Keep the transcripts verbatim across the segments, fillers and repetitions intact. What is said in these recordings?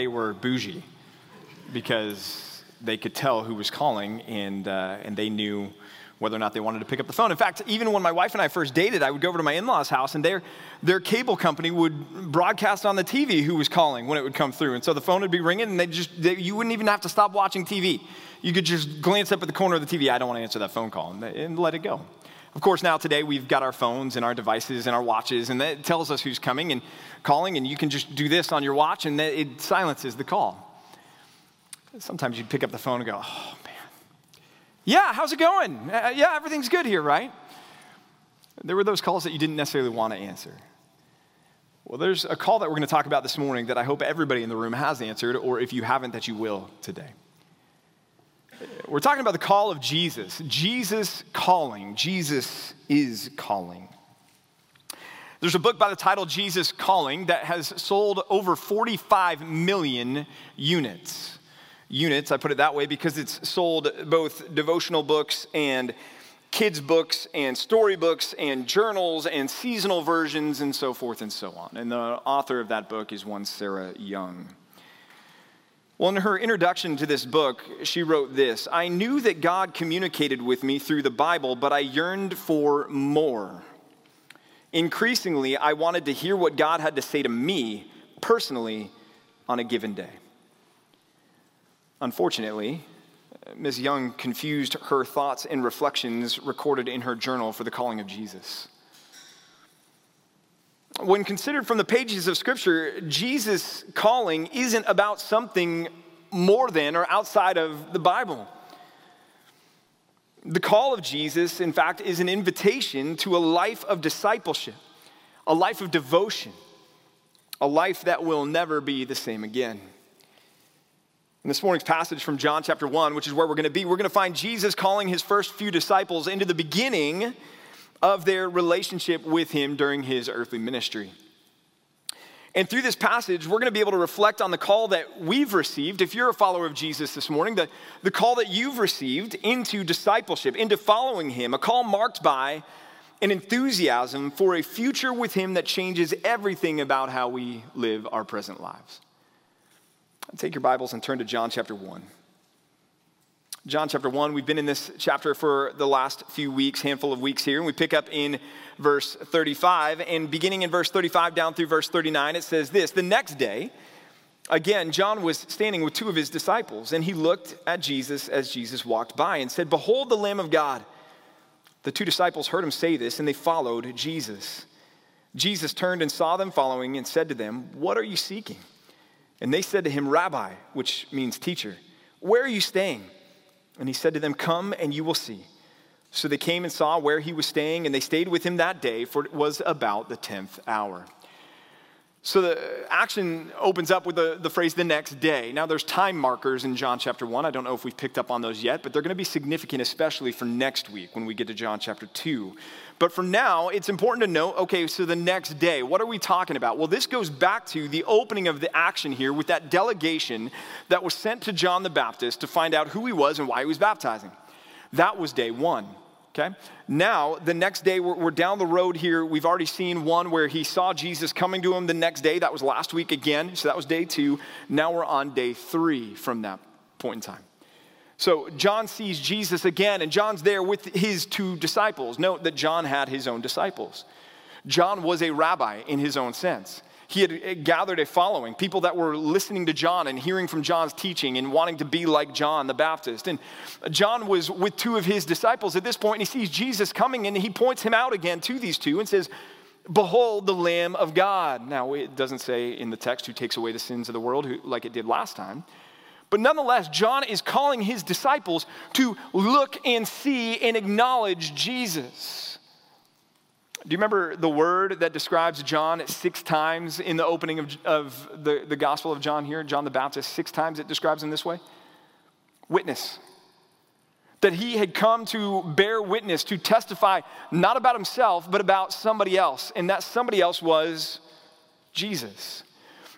they were bougie because they could tell who was calling, and uh, and they knew whether or not they wanted to pick up the phone. In fact, even when my wife and I first dated, I would go over to my in-laws' house, and their their cable company would broadcast on the T V who was calling when it would come through. And so the phone would be ringing, and they just they, you wouldn't even have to stop watching T V. You could just glance up at the corner of the T V. I don't want to answer that phone call, and, and let it go. Of course, now today we've got our phones and our devices and our watches, and that tells us who's coming and calling, and you can just do this on your watch, and it silences the call. Sometimes you'd pick up the phone and go, oh, man. Yeah, how's it going? Uh, yeah, everything's good here, right? There were those calls that you didn't necessarily want to answer. Well, there's a call that we're going to talk about this morning that I hope everybody in the room has answered, or if you haven't, that you will today. We're talking about the call of Jesus. Jesus calling. Jesus is calling. There's a book by the title Jesus Calling that has sold over forty-five million units. Units, I put it that way, because it's sold both devotional books and kids' books and storybooks and journals and seasonal versions and so forth and so on. And the author of that book is one Sarah Young. Well, in her introduction to this book, she wrote this: I knew that God communicated with me through the Bible, but I yearned for more. Increasingly, I wanted to hear what God had to say to me personally on a given day. Unfortunately, Miz Young confused her thoughts and reflections recorded in her journal for the calling of Jesus. When considered from the pages of Scripture, Jesus' calling isn't about something more than or outside of the Bible. The call of Jesus, in fact, is an invitation to a life of discipleship, a life of devotion, a life that will never be the same again. In this morning's passage from John chapter one, which is where we're going to be, we're going to find Jesus calling his first few disciples into the beginning of their relationship with him during his earthly ministry. And through this passage, we're going to be able to reflect on the call that we've received. If you're a follower of Jesus this morning, the, the call that you've received into discipleship, into following him, a call marked by an enthusiasm for a future with him that changes everything about how we live our present lives. Take your Bibles and turn to John chapter one. John chapter one, we've been in this chapter for the last few weeks, handful of weeks here, and we pick up in verse thirty-five, and beginning in verse thirty-five down through verse thirty-nine, it says this: the next day, again, John was standing with two of his disciples, and he looked at Jesus as Jesus walked by and said, behold the Lamb of God. The two disciples heard him say this, and they followed Jesus. Jesus turned and saw them following and said to them, what are you seeking? And they said to him, Rabbi, which means teacher, where are you staying? And he said to them, come and you will see. So they came and saw where he was staying, and they stayed with him that day, for it was about the tenth hour. So the action opens up with the, the phrase, the next day. Now there's time markers in John chapter one. I don't know if we've picked up on those yet, but they're going to be significant, especially for next week when we get to John chapter two. But for now, it's important to note, okay, so the next day, what are we talking about? Well, this goes back to the opening of the action here with that delegation that was sent to John the Baptist to find out who he was and why he was baptizing. That was day one. Okay. Now, the next day, we're, we're down the road here. We've already seen one where he saw Jesus coming to him the next day. That was last week again. So that was day two. Now we're on day three from that point in time. So John sees Jesus again, and John's there with his two disciples. Note that John had his own disciples. John was a rabbi in his own sense. He had gathered a following, people that were listening to John and hearing from John's teaching and wanting to be like John the Baptist. And John was with two of his disciples at this point, and he sees Jesus coming, and he points him out again to these two and says, behold the Lamb of God. Now, it doesn't say in the text who takes away the sins of the world, who, like it did last time. But nonetheless, John is calling his disciples to look and see and acknowledge Jesus. Do you remember the word that describes John six times in the opening of, of the, the Gospel of John here? John the Baptist, six times it describes him this way. Witness. That he had come to bear witness, to testify not about himself, but about somebody else. And that somebody else was Jesus.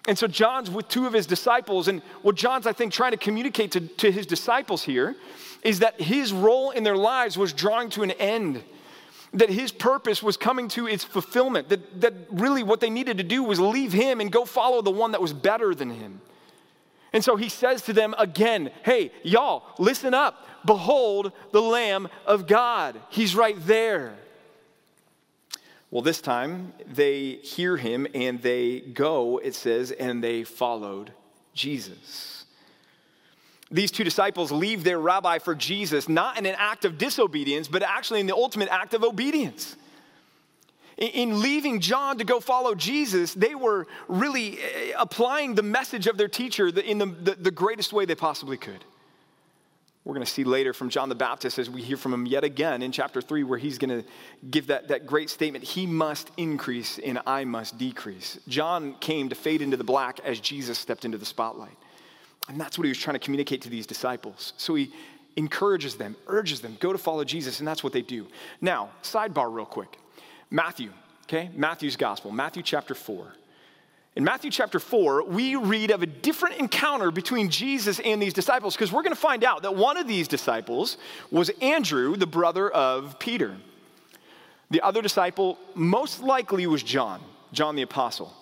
And so John's with two of his disciples. And what John's, I think, trying to communicate to, to his disciples here is that his role in their lives was drawing to an end. That his purpose was coming to its fulfillment, that, that really what they needed to do was leave him and go follow the one that was better than him, And so he says to them again, hey, y'all, listen up. Behold the Lamb of God. He's right there. Well, this time they hear him and they go, it says, and they followed Jesus. These two disciples leave their rabbi for Jesus, not in an act of disobedience, but actually in the ultimate act of obedience. In leaving John to go follow Jesus, they were really applying the message of their teacher in the, the, the greatest way they possibly could. We're going to see later from John the Baptist as we hear from him yet again in chapter three, where he's going to give that, that great statement, he must increase and I must decrease. John came to fade into the black as Jesus stepped into the spotlight. And that's what he was trying to communicate to these disciples. So he encourages them, urges them, go to follow Jesus, and that's what they do. Now, sidebar real quick. Matthew, okay? Matthew's gospel, Matthew chapter four. In Matthew chapter four, we read of a different encounter between Jesus and these disciples, because we're going to find out that one of these disciples was Andrew, the brother of Peter. The other disciple most likely was John, John the apostle.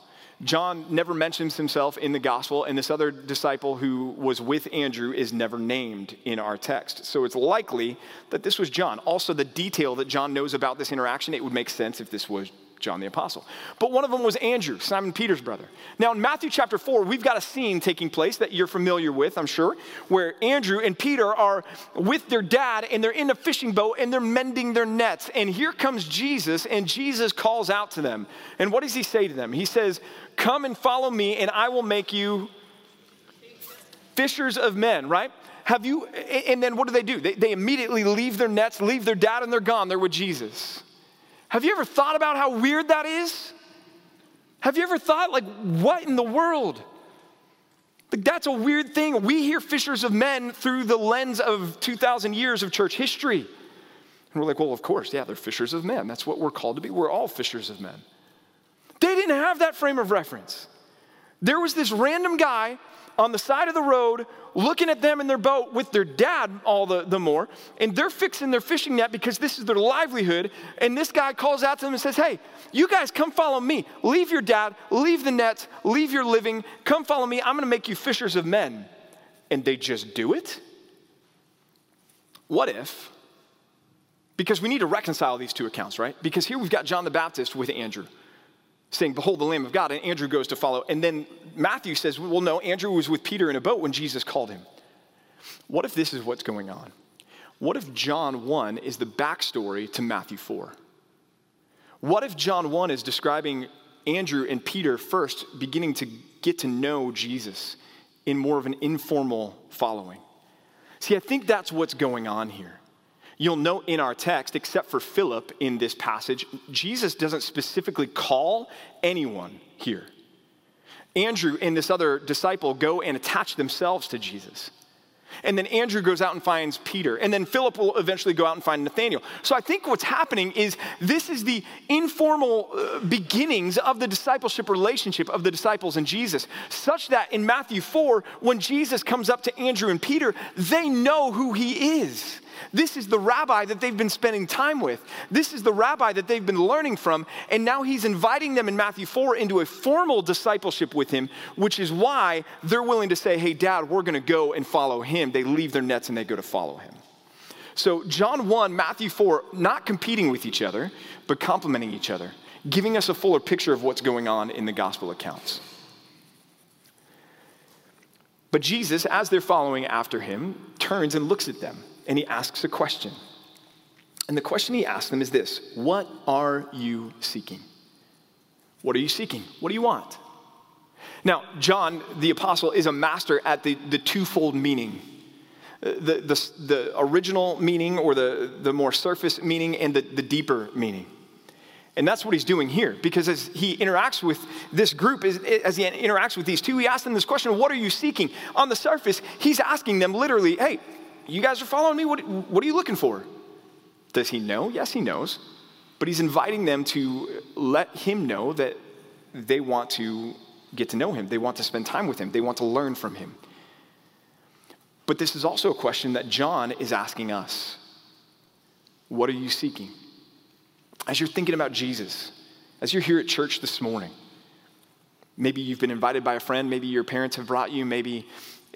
John never mentions himself in the gospel, and this other disciple who was with Andrew is never named in our text. So it's likely that this was John. Also, the detail that John knows about this interaction, it would make sense if this was John the apostle. But one of them was Andrew, Simon Peter's brother. Now, in Matthew chapter four, we've got a scene taking place that you're familiar with, I'm sure, where Andrew and Peter are with their dad, and they're in a fishing boat, and they're mending their nets. And here comes Jesus, and Jesus calls out to them. And what does he say to them? He says, come and follow me, and I will make you fishers of men, right? Have you, and then what do they do? They, they immediately leave their nets, leave their dad, and they're gone. They're with Jesus. Have you ever thought about how weird that is? Have you ever thought, like, what in the world? Like, that's a weird thing. We hear fishers of men through the lens of two thousand years of church history. And we're like, well, of course, yeah, they're fishers of men. That's what we're called to be. We're all fishers of men. They didn't have that frame of reference. There was this random guy on the side of the road looking at them in their boat with their dad all the, the more, and they're fixing their fishing net because this is their livelihood, and this guy calls out to them and says, hey, you guys come follow me. Leave your dad, leave the nets, leave your living, come follow me. I'm going to make you fishers of men. And they just do it? What if? Because we need to reconcile these two accounts, right? Because here we've got John the Baptist with Andrew, saying, behold the Lamb of God, and Andrew goes to follow. And then Matthew says, well, no, Andrew was with Peter in a boat when Jesus called him. What if this is what's going on? What if John one is the backstory to Matthew four? What if John one is describing Andrew and Peter first beginning to get to know Jesus in more of an informal following? See, I think that's what's going on here. You'll note in our text, except for Philip in this passage, Jesus doesn't specifically call anyone here. Andrew and this other disciple go and attach themselves to Jesus. And then Andrew goes out and finds Peter. And then Philip will eventually go out and find Nathanael. So I think what's happening is this is the informal beginnings of the discipleship relationship of the disciples and Jesus, such that in Matthew four, when Jesus comes up to Andrew and Peter, they know who he is. This is the rabbi that they've been spending time with. This is the rabbi that they've been learning from. And now he's inviting them in Matthew four into a formal discipleship with him, which is why they're willing to say, hey, Dad, we're going to go and follow him. They leave their nets and they go to follow him. So John one, Matthew four, not competing with each other, but complementing each other, giving us a fuller picture of what's going on in the gospel accounts. But Jesus, as they're following after him, turns and looks at them. And he asks a question. And the question he asks them is this: what are you seeking? What are you seeking? What do you want? Now, John, the apostle, is a master at the, the twofold meaning. The, the, the original meaning, or the, the more surface meaning, and the, the deeper meaning. And that's what he's doing here. Because as he interacts with this group, as he interacts with these two, he asks them this question, what are you seeking? On the surface, he's asking them literally, hey, you guys are following me? What, what are you looking for? Does he know? Yes, he knows. But he's inviting them to let him know that they want to get to know him. They want to spend time with him. They want to learn from him. But this is also a question that John is asking us. What are you seeking? As you're thinking about Jesus, as you're here at church this morning, maybe you've been invited by a friend. Maybe your parents have brought you. Maybe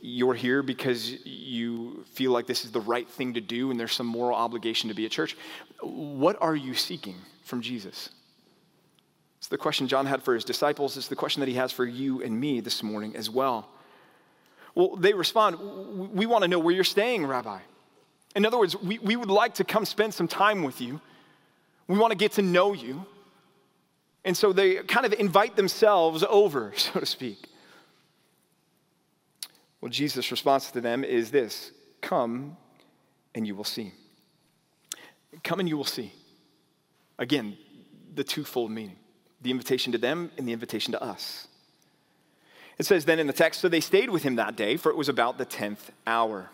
you're here because you feel like this is the right thing to do and there's some moral obligation to be at church. What are you seeking from Jesus? It's the question John had for his disciples. It's the question that he has for you and me this morning as well. Well, they respond, we want to know where you're staying, Rabbi. In other words, we, we would like to come spend some time with you. We want to get to know you. And so they kind of invite themselves over, so to speak. Well, Jesus' response to them is this: come and you will see. Come and you will see. Again, the twofold meaning. The invitation to them and the invitation to us. It says then in the text, so they stayed with him that day, for it was about the tenth hour.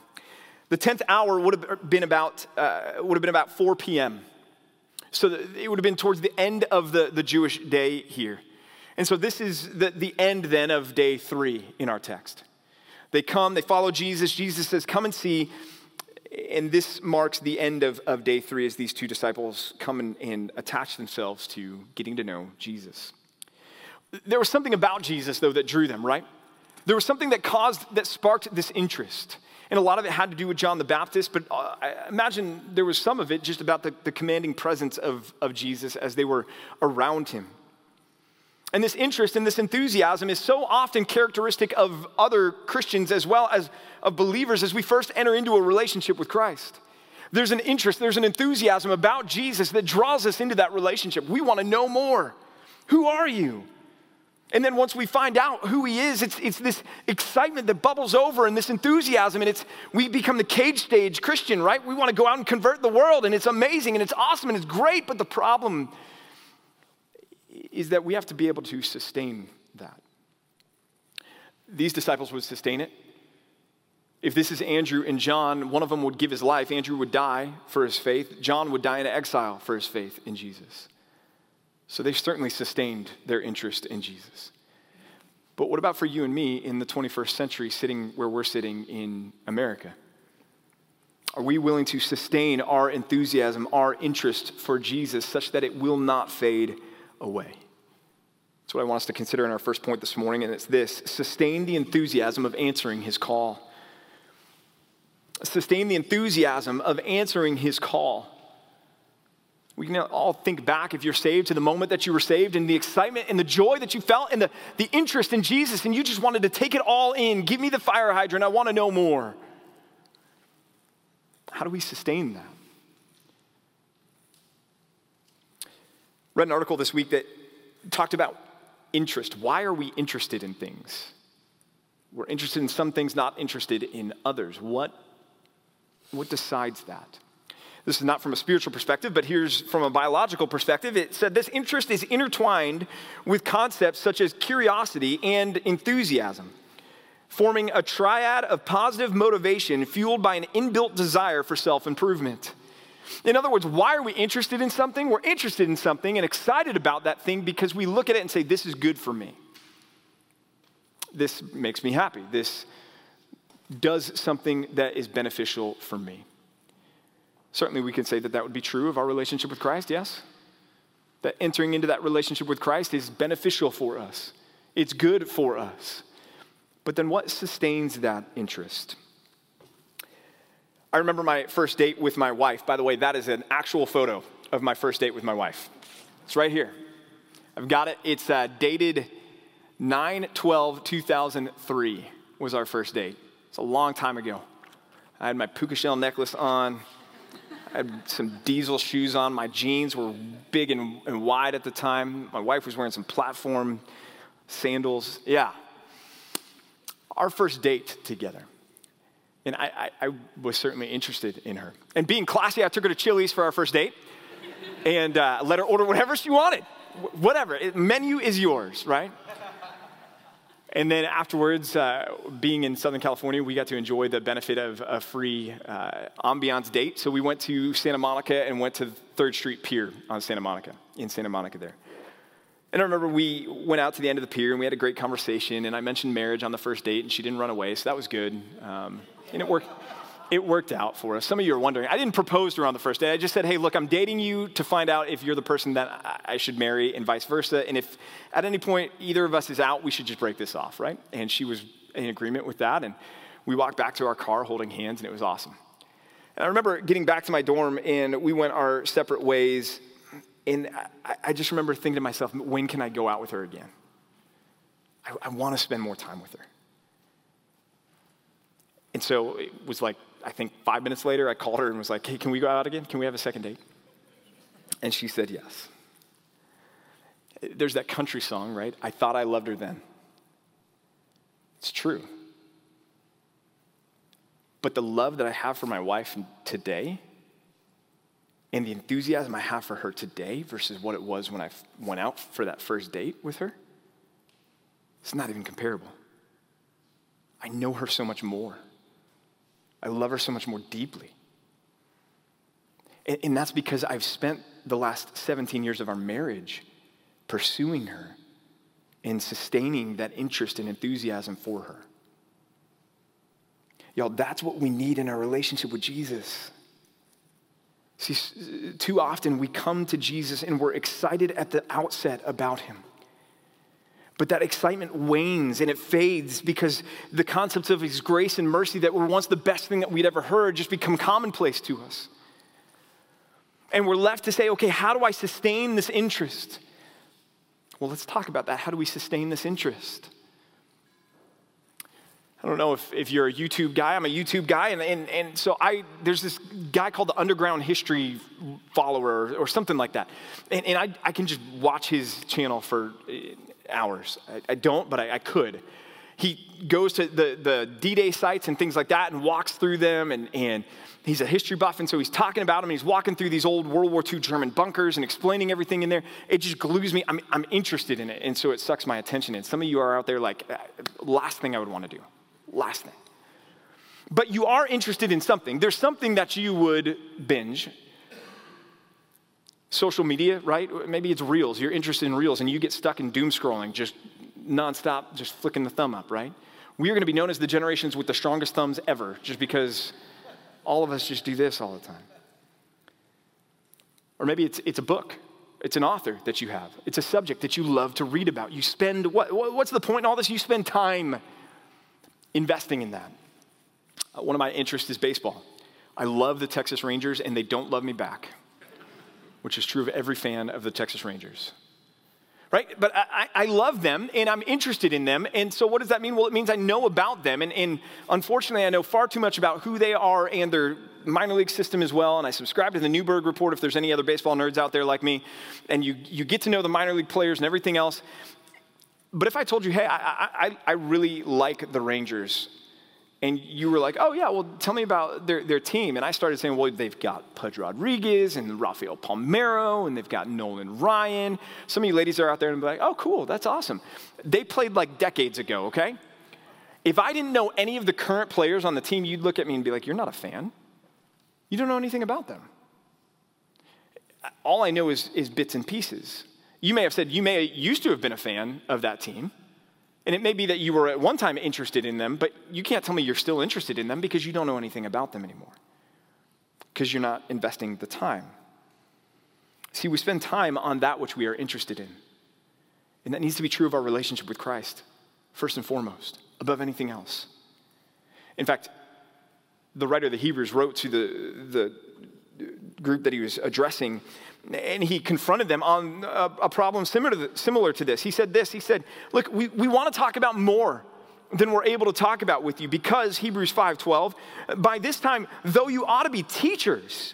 The tenth hour would have been about uh, would have been about four p.m. So it would have been towards the end of the, the Jewish day here. And so this is the, the end then of day three in our text. They come, they follow Jesus. Jesus says, come and see. And this marks the end of, of day three as these two disciples come and, and attach themselves to getting to know Jesus. There was something about Jesus, though, that drew them, right? There was something that caused, that sparked this interest. And a lot of it had to do with John the Baptist, but I imagine there was some of it just about the, the commanding presence of, of Jesus as they were around him. And this interest and this enthusiasm is so often characteristic of other Christians as well as of believers as we first enter into a relationship with Christ. There's an interest, there's an enthusiasm about Jesus that draws us into that relationship. We want to know more. Who are you? And then once we find out who he is, it's, it's this excitement that bubbles over and this enthusiasm, and it's we become the cage stage Christian, right? We want to go out and convert the world, and it's amazing, and it's awesome, and it's great, but the problem is that we have to be able to sustain that. These disciples would sustain it. If this is Andrew and John, one of them would give his life. Andrew would die for his faith. John would die in exile for his faith in Jesus. So they've certainly sustained their interest in Jesus. But what about for you and me in the twenty-first century, sitting where we're sitting in America? Are we willing to sustain our enthusiasm, our interest for Jesus, such that it will not fade away? That's what I want us to consider in our first point this morning, and it's this: sustain the enthusiasm of answering his call. Sustain the enthusiasm of answering his call. We can all think back, if you're saved, to the moment that you were saved and the excitement and the joy that you felt and the, the interest in Jesus, and you just wanted to take it all in. Give me the fire hydrant. I want to know more. How do we sustain that? Read an article this week that talked about interest. Why are we interested in things? We're interested in some things, not interested in others. What, what decides that? This is not from a spiritual perspective, but here's from a biological perspective. It said this: interest is intertwined with concepts such as curiosity and enthusiasm, forming a triad of positive motivation fueled by an inbuilt desire for self-improvement. In other words, why are we interested in something? We're interested in something and excited about that thing because we look at it and say, this is good for me. This makes me happy. This does something that is beneficial for me. Certainly we can say that that would be true of our relationship with Christ, yes? That entering into that relationship with Christ is beneficial for us. It's good for us. But then what sustains that interest? I remember my first date with my wife. By the way, that is an actual photo of my first date with my wife. It's right here. I've got it. It's uh, dated nine twelve two thousand three was our first date. It's a long time ago. I had my puka shell necklace on. I had some diesel shoes on. My jeans were big and, and wide at the time. My wife was wearing some platform sandals. Yeah. Our first date together. And I, I, I was certainly interested in her. And being classy, I took her to Chili's for our first date and uh, let her order whatever she wanted. W- whatever. It, menu is yours, right? And then afterwards, uh, being in Southern California, we got to enjoy the benefit of a free uh, ambiance date. So we went to Santa Monica and went to third Street Pier on Santa Monica, in Santa Monica there. And I remember we went out to the end of the pier and we had a great conversation, and I mentioned marriage on the first date and she didn't run away, so that was good. Um, and it worked, it worked out for us. Some of you are wondering, I didn't propose to her on the first date. I just said, hey, look, I'm dating you to find out if you're the person that I should marry and vice versa. And if at any point either of us is out, we should just break this off, right? And she was in agreement with that, and We walked back to our car holding hands, and it was awesome. And I remember getting back to my dorm, and we went our separate ways, and I, I just remember thinking to myself, when can I go out with her again? I, I want to spend more time with her. And so it was like, I think five minutes later, I called her and was like, hey, can we go out again? Can we have a second date? And she said yes. There's that country song, right? I thought I loved her then. It's true. But the love that I have for my wife today and the enthusiasm I have for her today versus what it was when I went out for that first date with her, it's not even comparable. I know her so much more. I love her so much more deeply. And, and that's because I've spent the last seventeen years of our marriage pursuing her and sustaining that interest and enthusiasm for her. Y'all, that's what we need in our relationship with Jesus. See, too often we come to Jesus and we're excited at the outset about him. But that excitement wanes and it fades because the concepts of his grace and mercy that were once the best thing that we'd ever heard just become commonplace to us. And we're left to say, okay, how do I sustain this interest? Well, let's talk about that. How do we sustain this interest? I don't know if, if you're a YouTube guy. I'm a YouTube guy. And, and, and so I there's this guy called the Underground History Follower or, or something like that. And, and I, I can just watch his channel for hours. I, I don't, but I, I could. He goes to the, the D-Day sites and things like that and walks through them. And, and he's a history buff, and so he's talking about them. And he's walking through these old World War Two German bunkers and explaining everything in there. It just glues me. I'm, I'm interested in it, and so it sucks my attention in. Some of you are out there like, last thing I would want to do. Last thing. But you are interested in something. There's something that you would binge. Social media, right? Maybe it's Reels. You're interested in Reels, and you get stuck in doom scrolling, just nonstop, just flicking the thumb up, right? We are going to be known as the generations with the strongest thumbs ever, just because all of us just do this all the time. Or maybe it's it's a book. It's an author that you have. It's a subject that you love to read about. You spend, what? what's the point in all this? You spend time investing in that. Uh, one of my interests is baseball. I love the Texas Rangers, and they don't love me back, which is true of every fan of the Texas Rangers. Right? But I, I love them, and I'm interested in them, and so what does that mean? Well, it means I know about them, and, and unfortunately, I know far too much about who they are and their minor league system as well, and I subscribe to the Newberg Report if there's any other baseball nerds out there like me, and you, you get to know the minor league players and everything else. But if I told you, hey, I, I, I really like the Rangers, and you were like, oh, yeah, well, tell me about their, their team. And I started saying, well, they've got Pudge Rodriguez and Rafael Palmeiro, and they've got Nolan Ryan. Some of you ladies are out there and be like, oh, cool, that's awesome. They played like decades ago, okay? If I didn't know any of the current players on the team, you'd look at me and be like, you're not a fan. You don't know anything about them. All I know is, is bits and pieces. You may have said you may used to have been a fan of that team. And it may be that you were at one time interested in them, but you can't tell me you're still interested in them because you don't know anything about them anymore, because you're not investing the time. See, we spend time on that which we are interested in. And that needs to be true of our relationship with Christ, first and foremost, above anything else. In fact, the writer of the Hebrews wrote to the, the group that he was addressing, and he confronted them on a, a problem similar to, similar to this. He said this, he said, look, we, we want to talk about more than we're able to talk about with you because, Hebrews five twelve, by this time, though you ought to be teachers,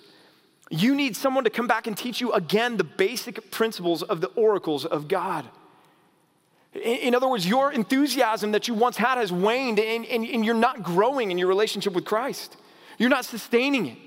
you need someone to come back and teach you again the basic principles of the oracles of God. In, in other words, your enthusiasm that you once had has waned, and, and, and you're not growing in your relationship with Christ. You're not sustaining it.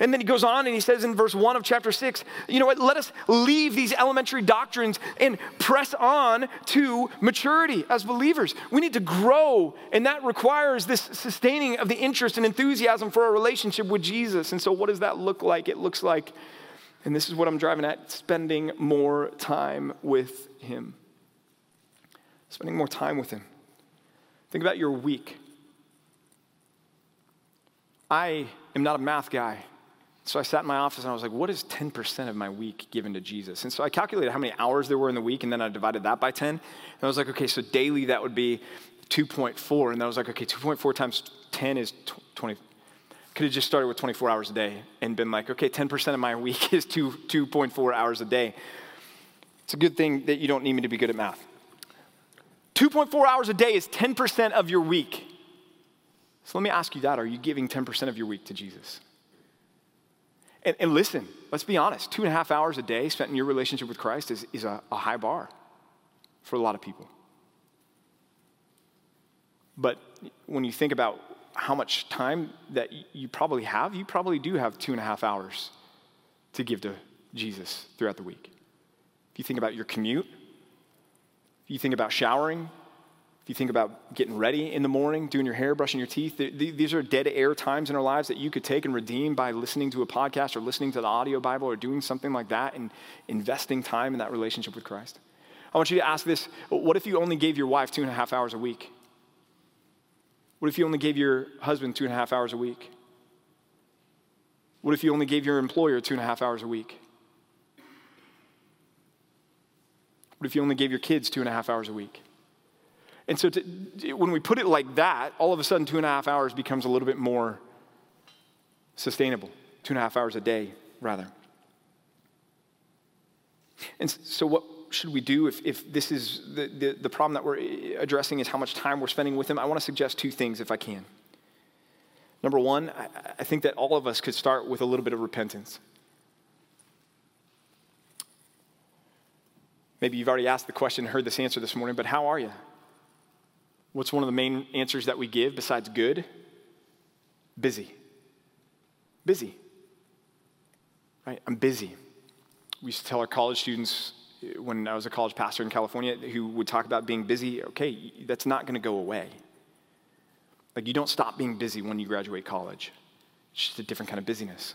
And then he goes on and he says in verse one of chapter six, you know what, let us leave these elementary doctrines and press on to maturity as believers. We need to grow, and that requires this sustaining of the interest and enthusiasm for our relationship with Jesus. And so what does that look like? It looks like, and this is what I'm driving at, spending more time with him. Spending more time with him. Think about your week. I am not a math guy. So I sat in my office and I was like, what is ten percent of my week given to Jesus? And so I calculated how many hours there were in the week, and then I divided that by ten. And I was like, okay, so daily that would be two point four. And I was like, okay, two point four times ten is twenty. Could have just started with twenty-four hours a day and been like, okay, ten percent of my week is two point four hours a day. It's a good thing that you don't need me to be good at math. two point four hours a day is ten percent of your week. So let me ask you that. Are you giving ten percent of your week to Jesus? And, and listen, let's be honest, two and a half hours a day spent in your relationship with Christ is, is a, a high bar for a lot of people. But when you think about how much time that you probably have, you probably do have two and a half hours to give to Jesus throughout the week. If you think about your commute, if you think about showering, if you think about getting ready in the morning, doing your hair, brushing your teeth, these are dead air times in our lives that you could take and redeem by listening to a podcast or listening to the audio Bible or doing something like that and investing time in that relationship with Christ. I want you to ask this. What if you only gave your wife two and a half hours a week? What if you only gave your husband two and a half hours a week? What if you only gave your employer two and a half hours a week? What if you only gave your kids two and a half hours a week? And so to, when we put it like that, all of a sudden two and a half hours becomes a little bit more sustainable. Two and a half hours a day, rather. And so what should we do if, if this is the, the, the problem that we're addressing is how much time we're spending with him? I want to suggest two things if I can. Number one, I, I think that all of us could start with a little bit of repentance. Maybe you've already asked the question, heard this answer this morning, but how are you? What's one of the main answers that we give besides good? Busy. Busy. Right? I'm busy. We used to tell our college students when I was a college pastor in California who would talk about being busy, okay, that's not going to go away. Like, you don't stop being busy when you graduate college. It's just a different kind of busyness.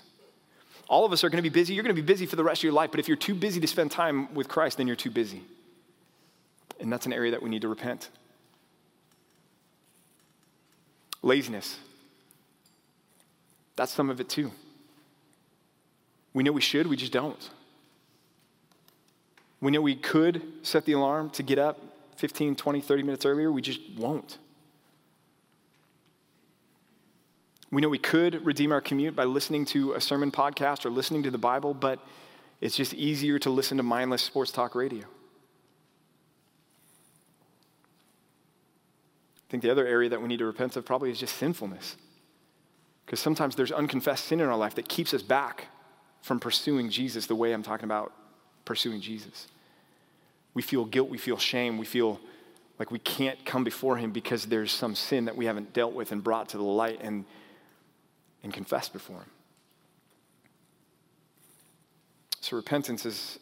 All of us are going to be busy. You're going to be busy for the rest of your life, but if you're too busy to spend time with Christ, then you're too busy. And that's an area that we need to repent. Laziness, that's some of it too. We know we should, we just don't. We know we could set the alarm to get up fifteen, twenty, thirty minutes earlier, we just won't. We know we could redeem our commute by listening to a sermon podcast or listening to the Bible, but it's just easier to listen to mindless sports talk radio. I think the other area that we need to repent of probably is just sinfulness. Because sometimes there's unconfessed sin in our life that keeps us back from pursuing Jesus the way I'm talking about pursuing Jesus. We feel guilt, we feel shame, we feel like we can't come before him because there's some sin that we haven't dealt with and brought to the light and, and confessed before him. So repentance is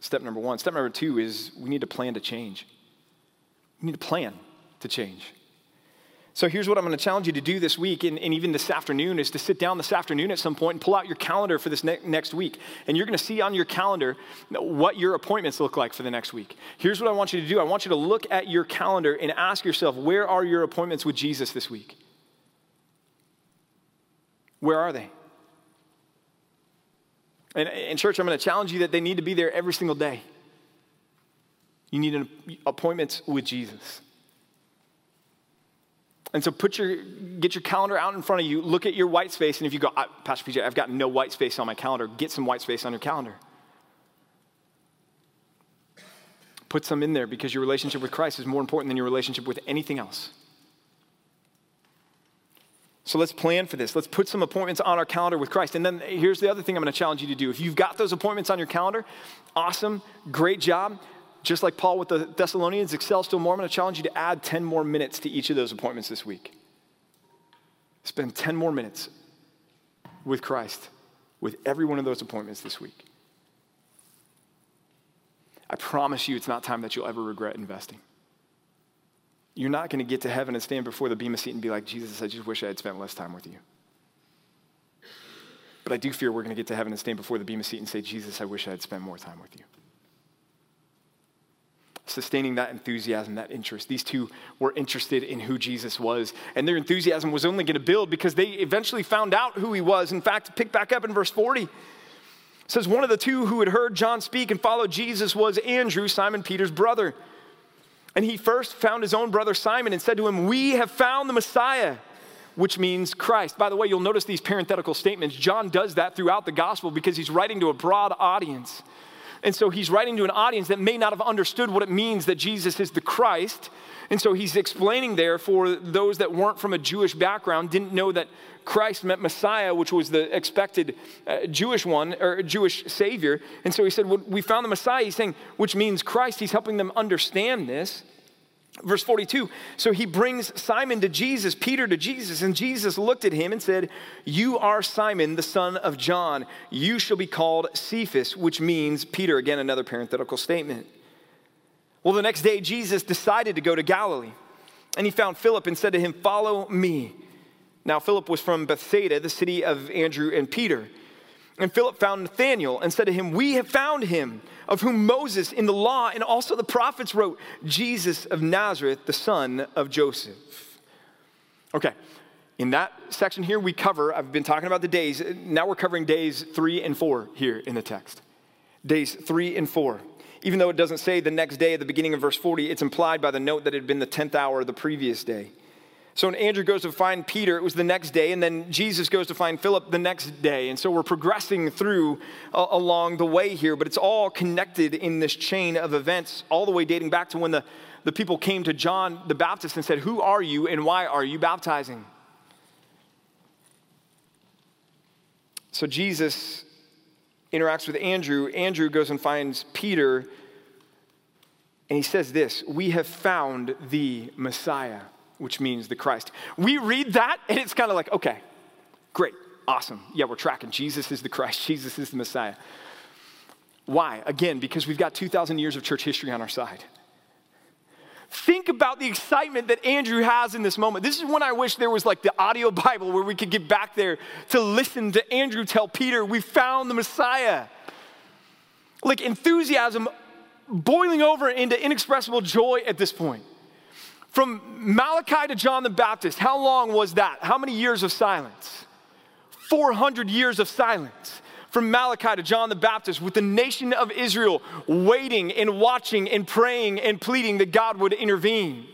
step number one. Step number two is we need to plan to change. We need to plan to change. So here's what I'm going to challenge you to do this week and, and even this afternoon is to sit down this afternoon at some point and pull out your calendar for this ne- next week. And you're going to see on your calendar what your appointments look like for the next week. Here's what I want you to do. I want you to look at your calendar and ask yourself, where are your appointments with Jesus this week? Where are they? And, and church, I'm going to challenge you that they need to be there every single day. You need an appointments with Jesus. And so put your, get your calendar out in front of you, look at your white space, and if you go, Pastor P J, I've got no white space on my calendar, get some white space on your calendar. Put some in there because your relationship with Christ is more important than your relationship with anything else. So let's plan for this. Let's put some appointments on our calendar with Christ. And then here's the other thing I'm going to challenge you to do. If you've got those appointments on your calendar, awesome, great job. Just like Paul with the Thessalonians, excel still more. I'm going to challenge you to add ten more minutes to each of those appointments this week. Spend ten more minutes with Christ with every one of those appointments this week. I promise you it's not time that you'll ever regret investing. You're not going to get to heaven and stand before the Bema seat and be like, Jesus, I just wish I had spent less time with you. But I do fear we're going to get to heaven and stand before the Bema seat and say, Jesus, I wish I had spent more time with you. sustaining that enthusiasm, that interest. These two were interested in who Jesus was, and their enthusiasm was only going to build because they eventually found out who he was. In fact, pick back up in verse forty. It says, one of the two who had heard John speak and followed Jesus was Andrew, Simon Peter's brother. And he first found his own brother Simon and said to him, "We have found the Messiah," which means Christ. By the way, you'll notice these parenthetical statements. John does that throughout the gospel because he's writing to a broad audience. And so he's writing to an audience that may not have understood what it means that Jesus is the Christ. And so he's explaining there for those that weren't from a Jewish background, didn't know that Christ meant Messiah, which was the expected uh, Jewish one, or Jewish Savior. And so he said, well, we found the Messiah. He's saying, which means Christ. He's helping them understand this. Verse forty-two, so he brings Simon to Jesus, Peter to Jesus, and Jesus looked at him and said, "You are Simon, the son of John. You shall be called Cephas," which means Peter. Again, another parenthetical statement. Well, the next day, Jesus decided to go to Galilee, and he found Philip and said to him, "Follow me." Now, Philip was from Bethsaida, the city of Andrew and Peter. And Philip found Nathanael and said to him, "We have found him, of whom Moses in the law and also the prophets wrote, Jesus of Nazareth, the son of Joseph." Okay, in that section here we cover, I've been talking about the days, now we're covering days three and four here in the text. Days three and four. Even though it doesn't say the next day at the beginning of verse forty, it's implied by the note that it had been the tenth hour of the previous day. So when Andrew goes to find Peter, it was the next day, and then Jesus goes to find Philip the next day. And so we're progressing through uh, along the way here, but it's all connected in this chain of events, all the way dating back to when the, the people came to John the Baptist and said, "Who are you and why are you baptizing?" So Jesus interacts with Andrew. Andrew goes and finds Peter, and he says this, "We have found the Messiah," which means the Christ. We read that, and it's kind of like, okay, great, awesome. Yeah, we're tracking. Jesus is the Christ. Jesus is the Messiah. Why? Again, because we've got two thousand years of church history on our side. Think about the excitement that Andrew has in this moment. This is when I wish there was like the audio Bible where we could get back there to listen to Andrew tell Peter, "We found the Messiah." Like enthusiasm boiling over into inexpressible joy at this point. From Malachi to John the Baptist, how long was that? How many years of silence? four hundred years of silence. From Malachi to John the Baptist, with the nation of Israel waiting and watching and praying and pleading that God would intervene.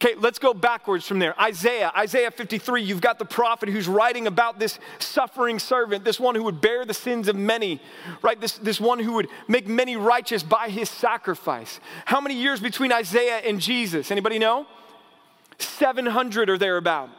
Okay, let's go backwards from there. Isaiah, Isaiah fifty-three, you've got the prophet who's writing about this suffering servant, this one who would bear the sins of many, right? This, this one who would make many righteous by his sacrifice. How many years between Isaiah and Jesus? Anybody know? seven hundred or thereabout.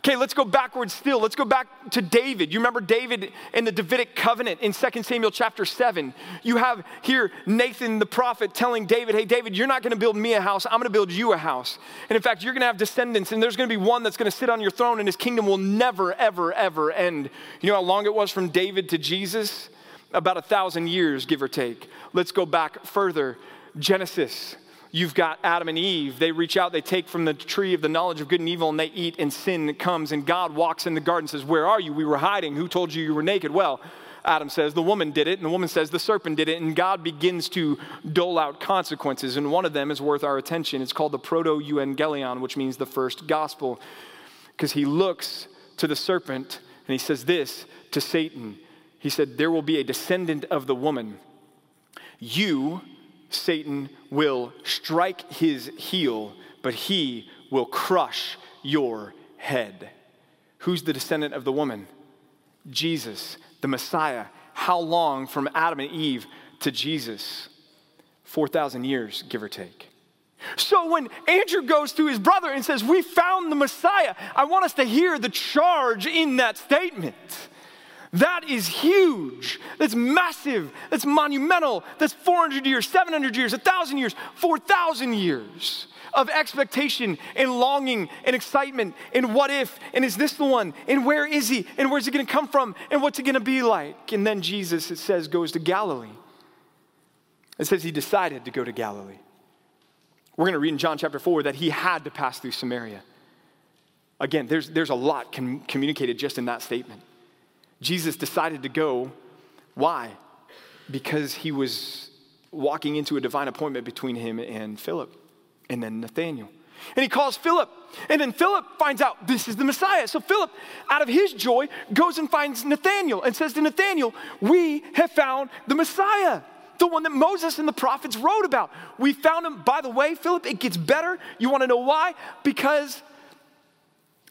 Okay, let's go backwards still. Let's go back to David. You remember David and the Davidic covenant in Second Samuel chapter seven. You have here Nathan the prophet telling David, "Hey, David, you're not going to build me a house. I'm going to build you a house. And in fact, you're going to have descendants, and there's going to be one that's going to sit on your throne, and his kingdom will never, ever, ever end." You know how long it was from David to Jesus? About a thousand years, give or take. Let's go back further. Genesis. You've got Adam and Eve. They reach out, they take from the tree of the knowledge of good and evil, and they eat, and sin comes, and God walks in the garden and says, "Where are you? We were hiding. Who told you you were naked?" Well, Adam says, "The woman did it," and the woman says, "The serpent did it," and God begins to dole out consequences, and one of them is worth our attention. It's called the proto-euangelion, which means the first gospel, because he looks to the serpent, and he says this to Satan. He said, "There will be a descendant of the woman. You, Satan, will strike his heel, but he will crush your head." Who's the descendant of the woman? Jesus, the Messiah. How long from Adam and Eve to Jesus? four thousand years, give or take. So when Andrew goes to his brother and says, "We found the Messiah," I want us to hear the charge in that statement. That is huge. That's massive. That's monumental. That's four hundred years, seven hundred years, one thousand years, four thousand years of expectation and longing and excitement and what if, and is this the one, and where is he, and where's he going to come from, and what's it going to be like? And then Jesus, it says, goes to Galilee. It says he decided to go to Galilee. We're going to read in John chapter four that he had to pass through Samaria. Again, there's, there's a lot com- communicated just in that statement. Jesus decided to go. Why? Because he was walking into a divine appointment between him and Philip, and then Nathanael. And he calls Philip, and then Philip finds out this is the Messiah. So Philip, out of his joy, goes and finds Nathanael and says to Nathanael, we have found the Messiah, the one that Moses and the prophets wrote about. We found him. By the way, Philip, it gets better. You want to know why? Because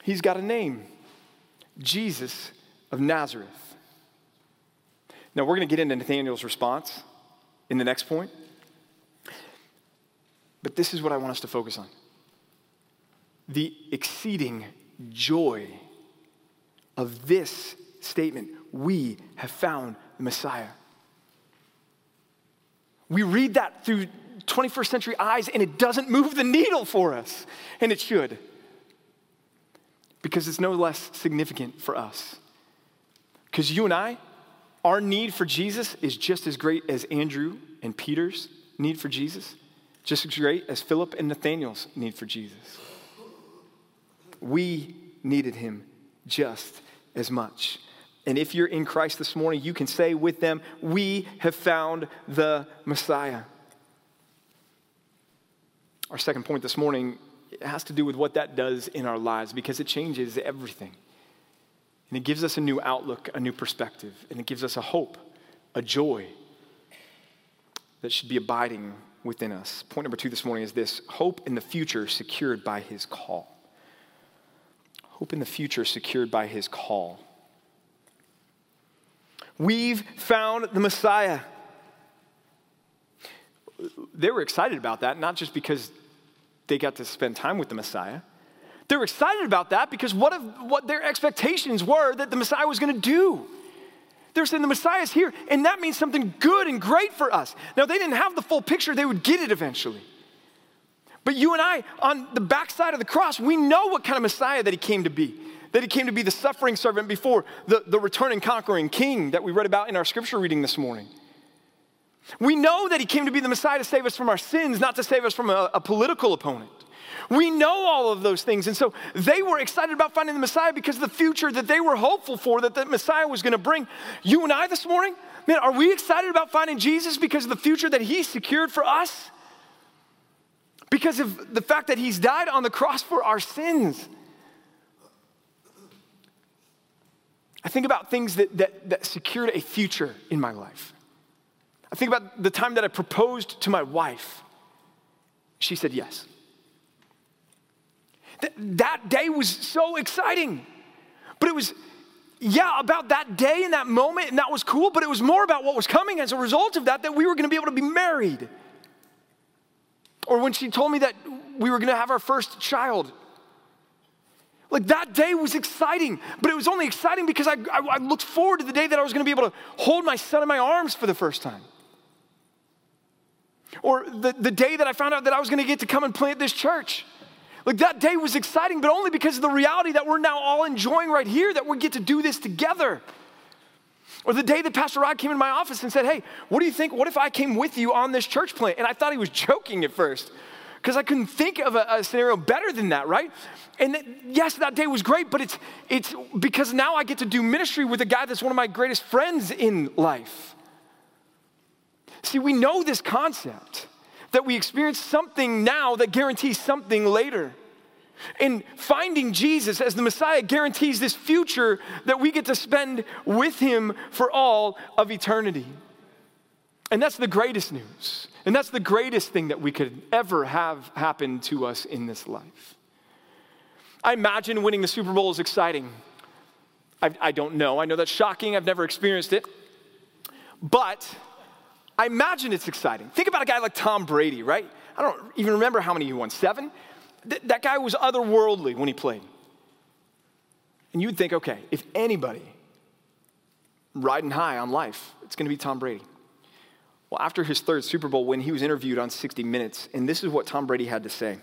he's got a name, Jesus of Nazareth. Now, we're going to get into Nathanael's response in the next point, but this is what I want us to focus on: the exceeding joy of this statement. We have found the Messiah. We read that through twenty-first century eyes, and it doesn't move the needle for us. And it should, because it's no less significant for us. Because you and I, our need for Jesus is just as great as Andrew and Peter's need for Jesus, just as great as Philip and Nathanael's need for Jesus. We needed him just as much. And if you're in Christ this morning, you can say with them, we have found the Messiah. Our second point this morning, it has to do with what that does in our lives, because it changes everything. And it gives us a new outlook, a new perspective, and it gives us a hope, a joy that should be abiding within us. Point number two this morning is this: hope in the future secured by his call. Hope in the future secured by his call. We've found the Messiah. They were excited about that, not just because they got to spend time with the Messiah. They were excited about that because what of what their expectations were that the Messiah was going to do. They're saying the Messiah is here, and that means something good and great for us. Now, they didn't have the full picture. They would get it eventually. But you and I, on the backside of the cross, we know what kind of Messiah that he came to be. That he came to be the suffering servant before the, the returning conquering king that we read about in our scripture reading this morning. We know that he came to be the Messiah to save us from our sins, not to save us from a, a political opponent. We know all of those things. And so they were excited about finding the Messiah because of the future that they were hopeful for, that the Messiah was going to bring. You and I this morning, man, are we excited about finding Jesus because of the future that he secured for us? Because of the fact that he's died on the cross for our sins. I think about things that, that, that secured a future in my life. I think about the time that I proposed to my wife. She said yes. Th- that day was so exciting. But it was, yeah, about that day and that moment, and that was cool, but it was more about what was coming as a result of that, that we were going to be able to be married. Or when she told me that we were going to have our first child. Like, that day was exciting, but it was only exciting because I, I, I looked forward to the day that I was going to be able to hold my son in my arms for the first time. Or the, the day that I found out that I was going to get to come and plant this church. Like, that day was exciting, but only because of the reality that we're now all enjoying right here, that we get to do this together. Or the day that Pastor Rod came in my office and said, hey, what do you think? What if I came with you on this church plant? And I thought he was joking at first, because I couldn't think of a, a scenario better than that, right? And that, yes, that day was great, but it's, it's because now I get to do ministry with a guy that's one of my greatest friends in life. See, we know this concept that we experience something now that guarantees something later. And finding Jesus as the Messiah guarantees this future that we get to spend with him for all of eternity. And that's the greatest news. And that's the greatest thing that we could ever have happen to us in this life. I imagine winning the Super Bowl is exciting. I, I don't know. I know that's shocking. I've never experienced it. But I imagine it's exciting. Think about a guy like Tom Brady, right? I don't even remember how many he won. Seven? Th- that guy was otherworldly when he played. And you would think, okay, if anybody riding high on life, it's going to be Tom Brady. Well, after his third Super Bowl win, he was interviewed on sixty minutes, and this is what Tom Brady had to say.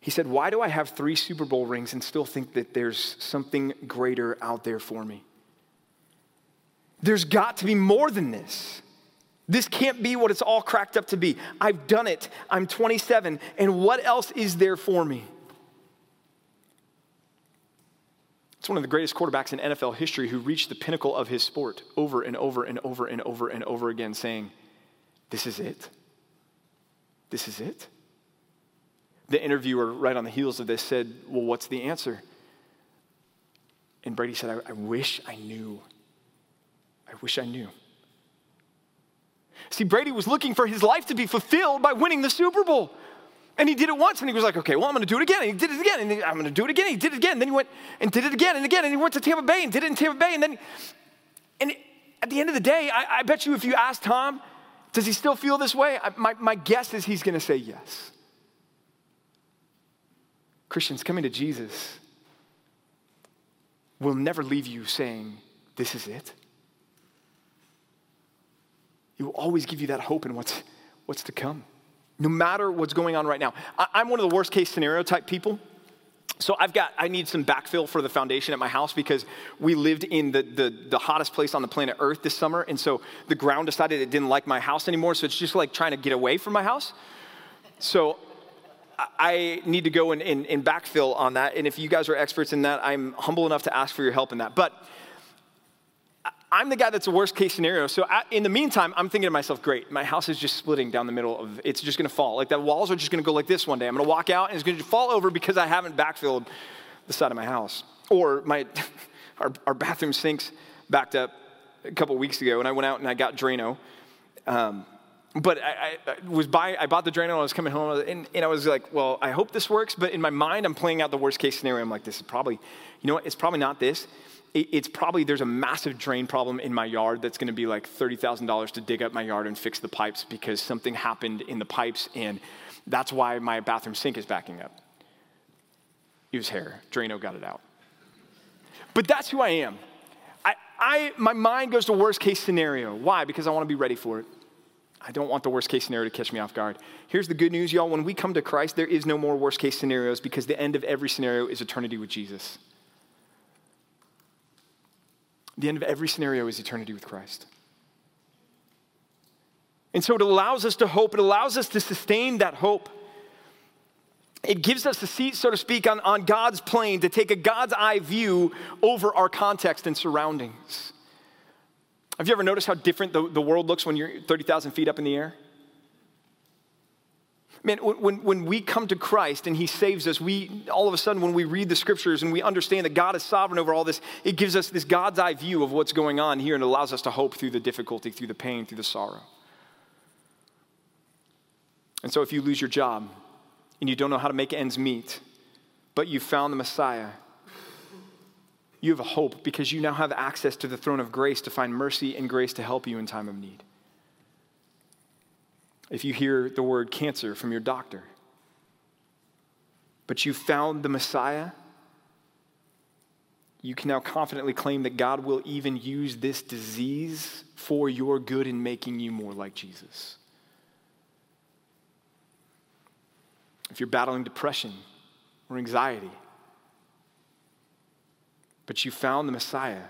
He said, why do I have three Super Bowl rings and still think that there's something greater out there for me? There's got to be more than this. This can't be what it's all cracked up to be. I've done it. I'm twenty-seven, and what else is there for me? It's one of the greatest quarterbacks in N F L history who reached the pinnacle of his sport over and over and over and over and over again, saying, This is it. This is it. The interviewer, right on the heels of this, said, well, what's the answer? And Brady said, I, I wish I knew. I wish I knew. See, Brady was looking for his life to be fulfilled by winning the Super Bowl. And he did it once, and he was like, okay, well, I'm going to do it again. And he did it again, and he, I'm going to do it again. He did it again. And then he went and did it again and again. And he went to Tampa Bay and did it in Tampa Bay. And then, and at the end of the day, I, I bet you if you ask Tom, does he still feel this way? I, my, my guess is he's going to say yes. Christians, coming to Jesus will never leave you saying, this is it. He will always give you that hope in what's, what's to come, no matter what's going on right now. I, I'm one of the worst case scenario type people. So I've got, I need some backfill for the foundation at my house because we lived in the, the, the hottest place on the planet Earth this summer. And so the ground decided it didn't like my house anymore. So it's just like trying to get away from my house. So I need to go and, and, and backfill on that. And if you guys are experts in that, I'm humble enough to ask for your help in that. But I'm the guy that's the worst case scenario. So I, in the meantime, I'm thinking to myself, great, my house is just splitting down the middle of, it's just gonna fall. Like the walls are just gonna go like this one day. I'm gonna walk out and it's gonna fall over because I haven't backfilled the side of my house. Or my, our, our bathroom sinks backed up a couple weeks ago, and I went out and I got Drano. Um, but I, I, I was by, I bought the Drano and I was coming home and, and I was like, well, I hope this works. But in my mind, I'm playing out the worst case scenario. I'm like, this is probably, you know what? It's probably not this. It's probably, there's a massive drain problem in my yard that's going to be like thirty thousand dollars to dig up my yard and fix the pipes because something happened in the pipes, and that's why my bathroom sink is backing up. It was hair. Drano got it out. But that's who I am. I, I, my mind goes to worst case scenario. Why? Because I want to be ready for it. I don't want the worst case scenario to catch me off guard. Here's the good news, y'all. When we come to Christ, there is no more worst case scenarios because the end of every scenario is eternity with Jesus. The end of every scenario is eternity with Christ. And so it allows us to hope. It allows us to sustain that hope. It gives us a seat, so to speak, on, on God's plane to take a God's eye view over our context and surroundings. Have you ever noticed how different the, the world looks when you're thirty thousand feet up in the air? Man, when, when we come to Christ and he saves us, we all of a sudden, when we read the scriptures and we understand that God is sovereign over all this, it gives us this God's eye view of what's going on here and allows us to hope through the difficulty, through the pain, through the sorrow. And so if you lose your job and you don't know how to make ends meet, but you found the Messiah, you have a hope because you now have access to the throne of grace to find mercy and grace to help you in time of need. If you hear the word cancer from your doctor, but you found the Messiah, you can now confidently claim that God will even use this disease for your good in making you more like Jesus. If you're battling depression or anxiety, but you found the Messiah,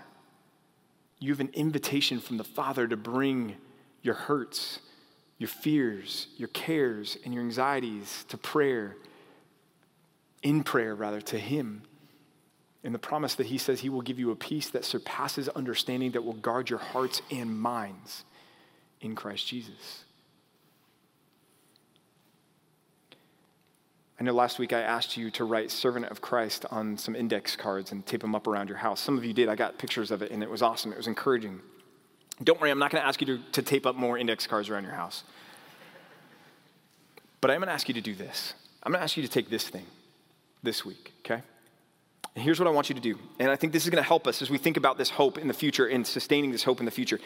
you have an invitation from the Father to bring your hurts, your fears, your cares, and your anxieties to prayer, in prayer rather, to him. And the promise that he says he will give you a peace that surpasses understanding that will guard your hearts and minds in Christ Jesus. I know last week I asked you to write Servant of Christ on some index cards and tape them up around your house. Some of you did. I got pictures of it, and it was awesome. It was encouraging. Don't worry, I'm not going to ask you to, to tape up more index cards around your house. But I'm going to ask you to do this. I'm going to ask you to take this thing this week, okay? And here's what I want you to do. And I think this is going to help us as we think about this hope in the future and sustaining this hope in the future.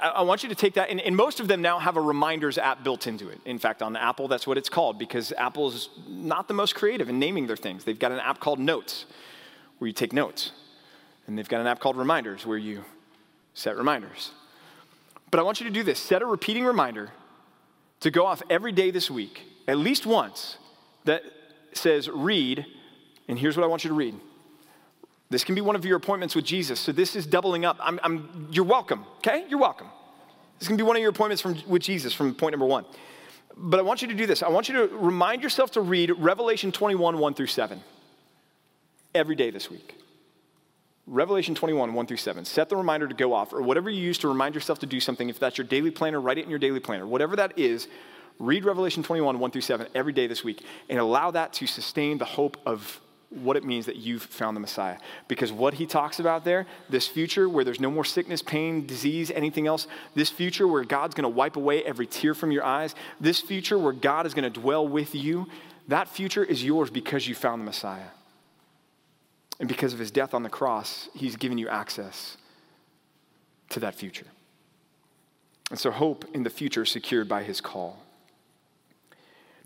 I, I want you to take that, and, and most of them now have a reminders app built into it. In fact, on Apple, that's what it's called because Apple is not the most creative in naming their things. They've got an app called Notes where you take notes. And they've got an app called Reminders where you set reminders. But I want you to do this. Set a repeating reminder to go off every day this week, at least once, that says read, and here's what I want you to read. This can be one of your appointments with Jesus. So this is doubling up. I'm, I'm, you're welcome, okay? You're welcome. This can be one of your appointments from, with Jesus from point number one. But I want you to do this. I want you to remind yourself to read Revelation twenty-one, one through seven every day this week. Revelation twenty-one, one through seven, set the reminder to go off, or whatever you use to remind yourself to do something. If that's your daily planner, write it in your daily planner. Whatever that is, read Revelation twenty-one, one through seven every day this week, and allow that to sustain the hope of what it means that you've found the Messiah. Because what he talks about there, this future where there's no more sickness, pain, disease, anything else, this future where God's going to wipe away every tear from your eyes, this future where God is going to dwell with you, that future is yours because you found the Messiah. And because of his death on the cross, he's given you access to that future. And so hope in the future secured by his call.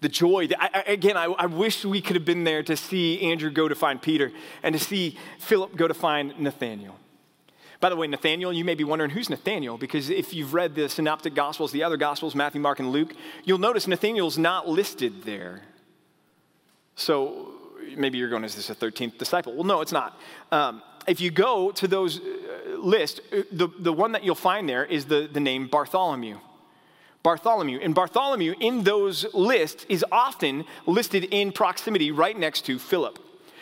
The joy, that I, again, I, I wish we could have been there to see Andrew go to find Peter and to see Philip go to find Nathanael. By the way, Nathanael, you may be wondering, who's Nathanael? Because if you've read the Synoptic Gospels, the other Gospels, Matthew, Mark, and Luke, you'll notice Nathanael's not listed there. So maybe you're going, is this a thirteenth disciple? Well, no, it's not. Um, if you go to those lists, the, the one that you'll find there is the, the name Bartholomew. Bartholomew. And Bartholomew in those lists is often listed in proximity right next to Philip.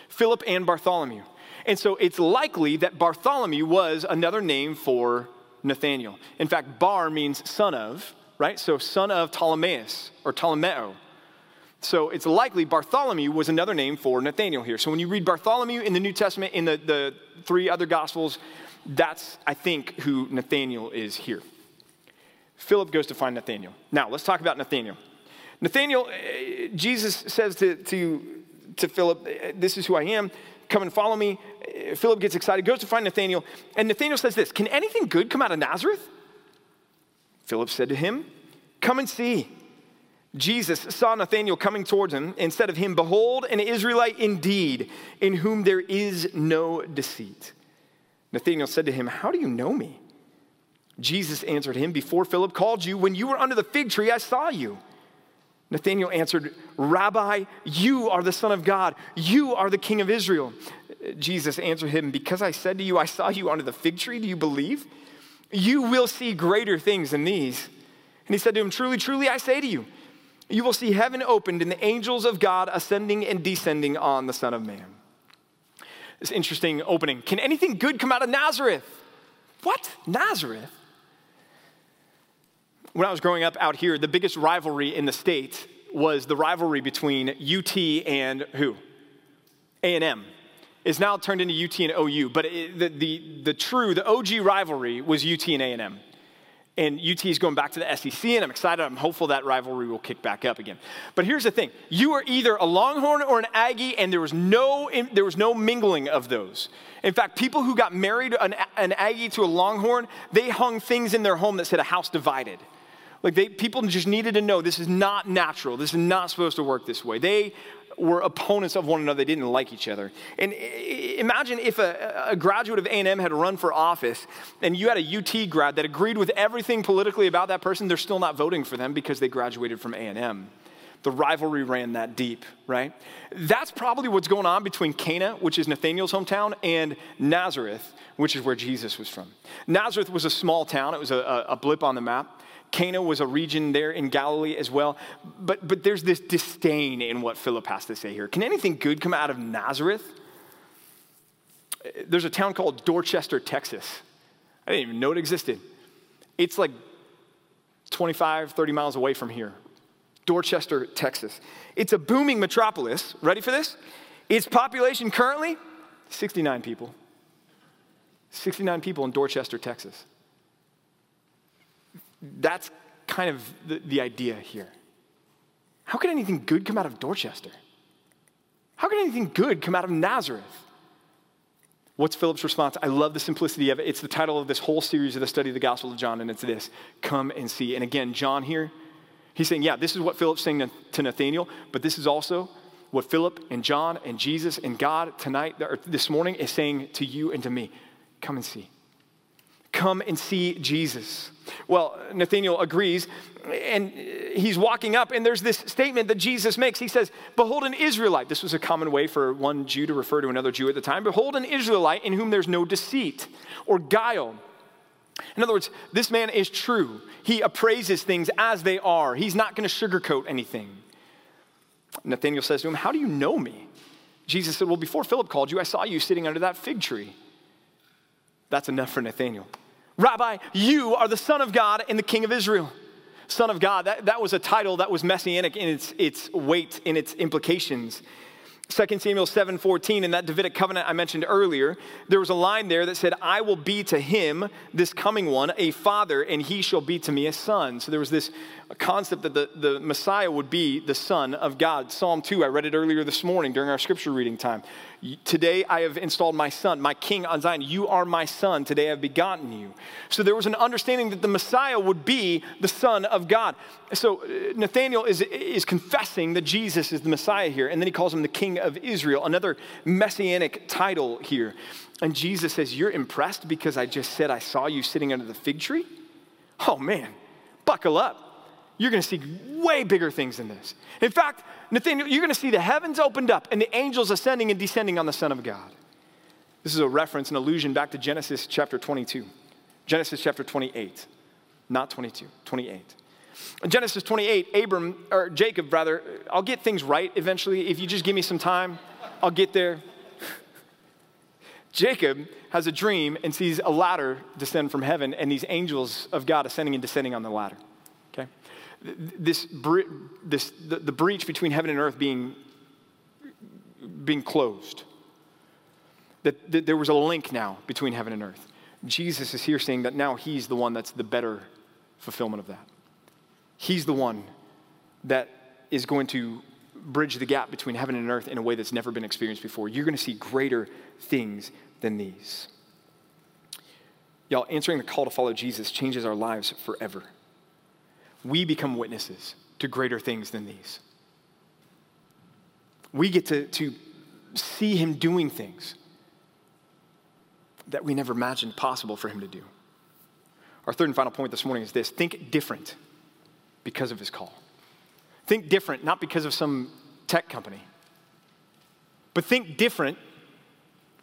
Philip and Bartholomew. And so it's likely that Bartholomew was another name for Nathanael. In fact, bar means son of, right? So son of Ptolemaeus or Ptolemeo. So it's likely Bartholomew was another name for Nathanael here. So when you read Bartholomew in the New Testament, in the, the three other Gospels, that's, I think, who Nathanael is here. Philip goes to find Nathanael. Now, let's talk about Nathanael. Nathanael, Jesus says to, to, to Philip, this is who I am. Come and follow me. Philip gets excited, goes to find Nathanael. And Nathanael says this, can anything good come out of Nazareth? Philip said to him, come and see. Jesus saw Nathanael coming towards him and said of him, behold, an Israelite indeed, in whom there is no deceit. Nathanael said to him, how do you know me? Jesus answered him, before Philip called you, when you were under the fig tree, I saw you. Nathanael answered, Rabbi, you are the Son of God. You are the King of Israel. Jesus answered him, because I said to you, I saw you under the fig tree, do you believe? You will see greater things than these. And he said to him, truly, truly, I say to you, you will see heaven opened and the angels of God ascending and descending on the Son of Man. This interesting opening. Can anything good come out of Nazareth? What? Nazareth? When I was growing up out here, the biggest rivalry in the state was the rivalry between U T and who? A and M. It's now turned into U T and O U, but it, the, the, the true, the O G rivalry was U T and A and M. And U T is going back to the S E C, and I'm excited. I'm hopeful that rivalry will kick back up again. But here's the thing. You were either a Longhorn or an Aggie, and there was no, there was no mingling of those. In fact, people who got married, an, an Aggie to a Longhorn, they hung things in their home that said a house divided. Like they, people just needed to know this is not natural. This is not supposed to work this way. They were opponents of one another. They didn't like each other. And imagine if a, a graduate of A and M had run for office and you had a U T grad that agreed with everything politically about that person, they're still not voting for them because they graduated from A and M. The rivalry ran that deep, right? That's probably what's going on between Cana, which is Nathanael's hometown, and Nazareth, which is where Jesus was from. Nazareth was a small town. It was a, a blip on the map. Cana was a region there in Galilee as well. But, but there's this disdain in what Philip has to say here. Can anything good come out of Nazareth? There's a town called Dorchester, Texas. I didn't even know it existed. It's like twenty-five, thirty miles away from here. Dorchester, Texas. It's a booming metropolis. Ready for this? Its population currently, sixty-nine people. sixty-nine people in Dorchester, Texas. That's kind of the, the idea here. How can anything good come out of Dorchester? How can anything good come out of Nazareth? What's Philip's response? I love the simplicity of it. It's the title of this whole series of the study of the Gospel of John, and it's this, come and see. And again, John here, he's saying, yeah, this is what Philip's saying to Nathanael, but this is also what Philip and John and Jesus and God tonight, or this morning, is saying to you and to me. Come and see. Come and see Jesus. Well, Nathanael agrees, and he's walking up, and there's this statement that Jesus makes. He says, behold, an Israelite. This was a common way for one Jew to refer to another Jew at the time. Behold, an Israelite in whom there's no deceit or guile. In other words, this man is true. He appraises things as they are. He's not going to sugarcoat anything. Nathanael says to him, how do you know me? Jesus said, well, before Philip called you, I saw you sitting under that fig tree. That's enough for Nathanael. Rabbi, you are the Son of God and the King of Israel. Son of God, that, that was a title that was messianic in its, its weight, in its implications. Second Samuel seven fourteen, in that Davidic covenant I mentioned earlier, there was a line there that said, I will be to him, this coming one, a father, and he shall be to me a son. So there was this concept that the, the Messiah would be the Son of God. Psalm two, I read it earlier this morning during our scripture reading time. Today I have installed my son, my king on Zion. You are my son. Today I have begotten you. So there was an understanding that the Messiah would be the Son of God. So Nathanael is, is confessing that Jesus is the Messiah here, and then he calls him the King of Israel, another messianic title here. And Jesus says, you're impressed because I just said I saw you sitting under the fig tree? Oh man, buckle up. You're going to see way bigger things than this. In fact, Nathanael, you're going to see the heavens opened up and the angels ascending and descending on the Son of God. This is a reference, an allusion back to Genesis chapter twenty-two. Genesis chapter twenty-eight. Not twenty-two, twenty-eight. In Genesis twenty-eight, Abram, or Jacob rather, I'll get things right eventually. If you just give me some time, I'll get there. Jacob has a dream and sees a ladder descend from heaven and these angels of God ascending and descending on the ladder. Okay? This, bre this the, the breach between heaven and earth being, being closed. That, that there was a link now between heaven and earth. Jesus is here saying that now he's the one that's the better fulfillment of that. He's the one that is going to bridge the gap between heaven and earth in a way that's never been experienced before. You're going to see greater things than these. Y'all, answering the call to follow Jesus changes our lives forever. We become witnesses to greater things than these. We get to, to see him doing things that we never imagined possible for him to do. Our third and final point this morning is this: think different because of his call. Think different, not because of some tech company, but think different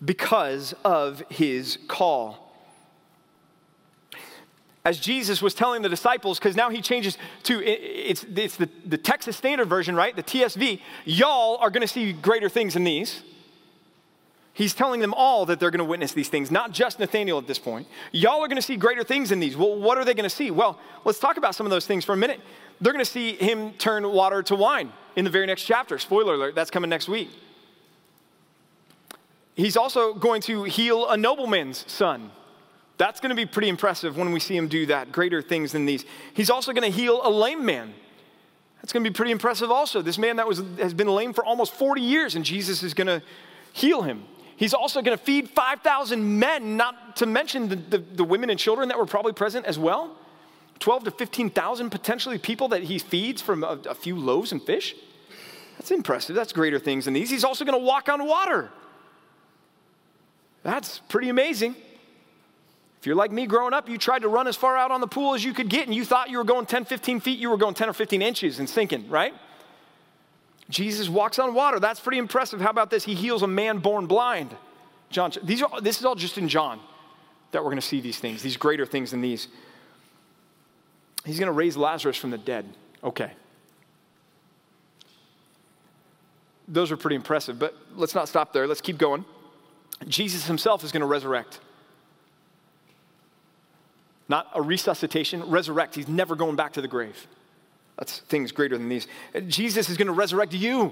because of his call. As Jesus was telling the disciples, because now he changes to, it, it's, it's the, the Texas Standard Version, right? The T S V, y'all are going to see greater things than these. He's telling them all that they're going to witness these things, not just Nathanael at this point. Y'all are going to see greater things than these. Well, what are they going to see? Well, let's talk about some of those things for a minute. They're going to see him turn water to wine in the very next chapter. Spoiler alert, that's coming next week. He's also going to heal a nobleman's son. That's going to be pretty impressive when we see him do that, greater things than these. He's also going to heal a lame man. That's going to be pretty impressive also. This man that was, has been lame for almost forty years, and Jesus is going to heal him. He's also going to feed five thousand men, not to mention the, the, the women and children that were probably present as well. twelve to fifteen thousand potentially people that he feeds from a, a few loaves and fish. That's impressive. That's greater things than these. He's also going to walk on water. That's pretty amazing. If you're like me growing up, you tried to run as far out on the pool as you could get, and you thought you were going ten, fifteen feet, you were going ten or fifteen inches and sinking, right? Jesus walks on water. That's pretty impressive. How about this? He heals a man born blind. John, these are, this is all just in John that we're going to see these things, these greater things than these. He's going to raise Lazarus from the dead. Okay. Those are pretty impressive, but let's not stop there. Let's keep going. Jesus himself is going to resurrect. Not a resuscitation, resurrect. He's never going back to the grave. That's things greater than these. Jesus is going to resurrect you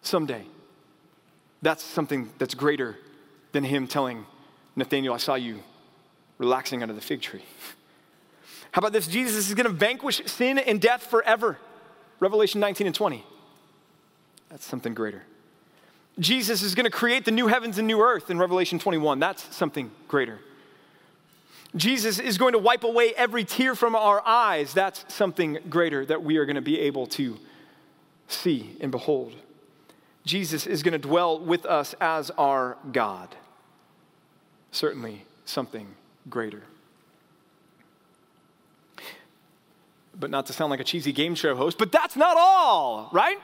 someday. That's something that's greater than him telling Nathanael, I saw you relaxing under the fig tree. How about this? Jesus is going to vanquish sin and death forever. Revelation nineteen and twenty. That's something greater. Jesus is going to create the new heavens and new earth in Revelation twenty-one. That's something greater. Jesus is going to wipe away every tear from our eyes. That's something greater that we are going to be able to see and behold. Jesus is going to dwell with us as our God. Certainly something greater. But not to sound like a cheesy game show host, but that's not all, right?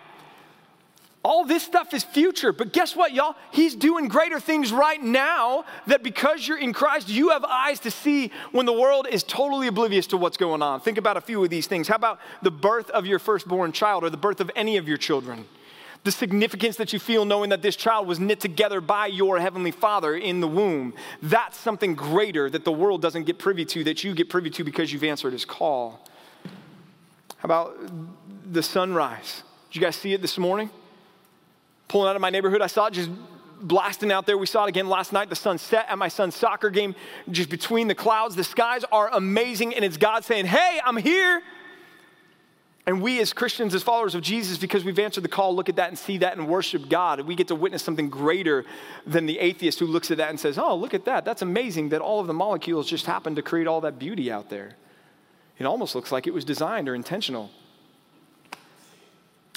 All this stuff is future, but guess what, y'all? He's doing greater things right now that because you're in Christ, you have eyes to see when the world is totally oblivious to what's going on. Think about a few of these things. How about the birth of your firstborn child or the birth of any of your children? the significance that you feel knowing that this child was knit together by your heavenly Father in the womb. That's something greater that the world doesn't get privy to, that you get privy to because you've answered his call. How about the sunrise? Did you guys see it this morning? Pulling out of my neighborhood, I saw it just blasting out there. We saw it again last night. The sun set at my son's soccer game, just between the clouds. The skies are amazing, and it's God saying, hey, I'm here. And we as Christians, as followers of Jesus, because we've answered the call, look at that and see that and worship God. And we get to witness something greater than the atheist who looks at that and says, oh, look at that. That's amazing that all of the molecules just happened to create all that beauty out there. It almost looks like it was designed or intentional.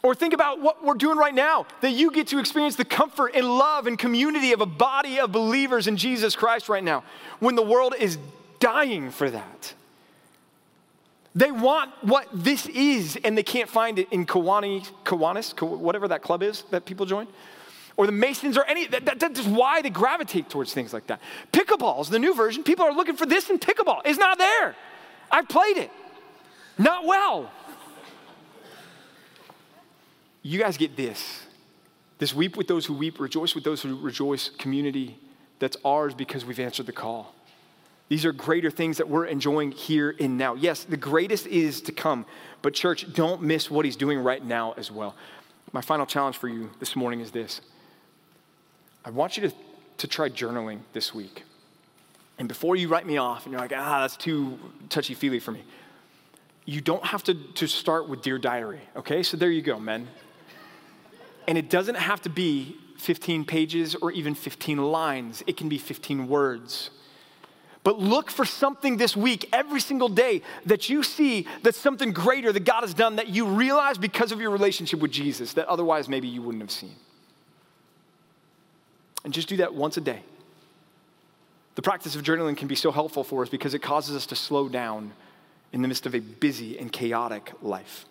Or think about what we're doing right now, that you get to experience the comfort and love and community of a body of believers in Jesus Christ right now, when the world is dying for that. They want what this is, and they can't find it in Kiwanis, Kiwanis, whatever that club is that people join, or the Masons, or any, that, that, that's why they gravitate towards things like that. Pickleball is the new version. People are looking for this in pickleball. It's not there. I've played it. Not well. You guys get this. This weep with those who weep, rejoice with those who rejoice community that's ours because we've answered the call. These are greater things that we're enjoying here and now. Yes, the greatest is to come, but church, don't miss what he's doing right now as well. My final challenge for you this morning is this. I want you to, to try journaling this week. And before you write me off and you're like, ah, that's too touchy-feely for me, you don't have to, to start with Dear Diary, okay? So there you go, men. And it doesn't have to be fifteen pages or even fifteen lines. It can be fifteen words. But look for something this week, every single day, that you see that's something greater that God has done that you realize because of your relationship with Jesus that otherwise maybe you wouldn't have seen. And just do that once a day. The practice of journaling can be so helpful for us because it causes us to slow down in the midst of a busy and chaotic life,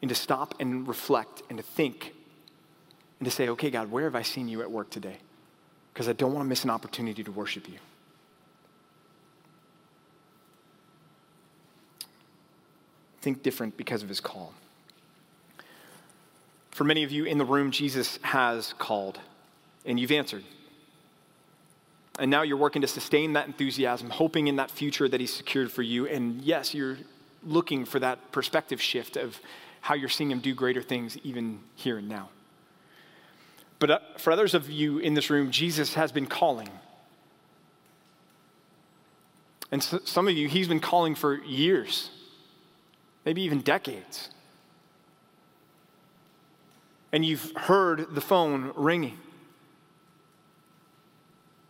and to stop and reflect and to think and to say, okay, God, where have I seen you at work today? Because I don't want to miss an opportunity to worship you. Think different because of his call. For many of you in the room, Jesus has called, and you've answered. And now you're working to sustain that enthusiasm, hoping in that future that he's secured for you. And yes, you're looking for that perspective shift of how you're seeing him do greater things even here and now. But for others of you in this room, Jesus has been calling. And so, some of you, he's been calling for years, maybe even decades. And you've heard the phone ringing.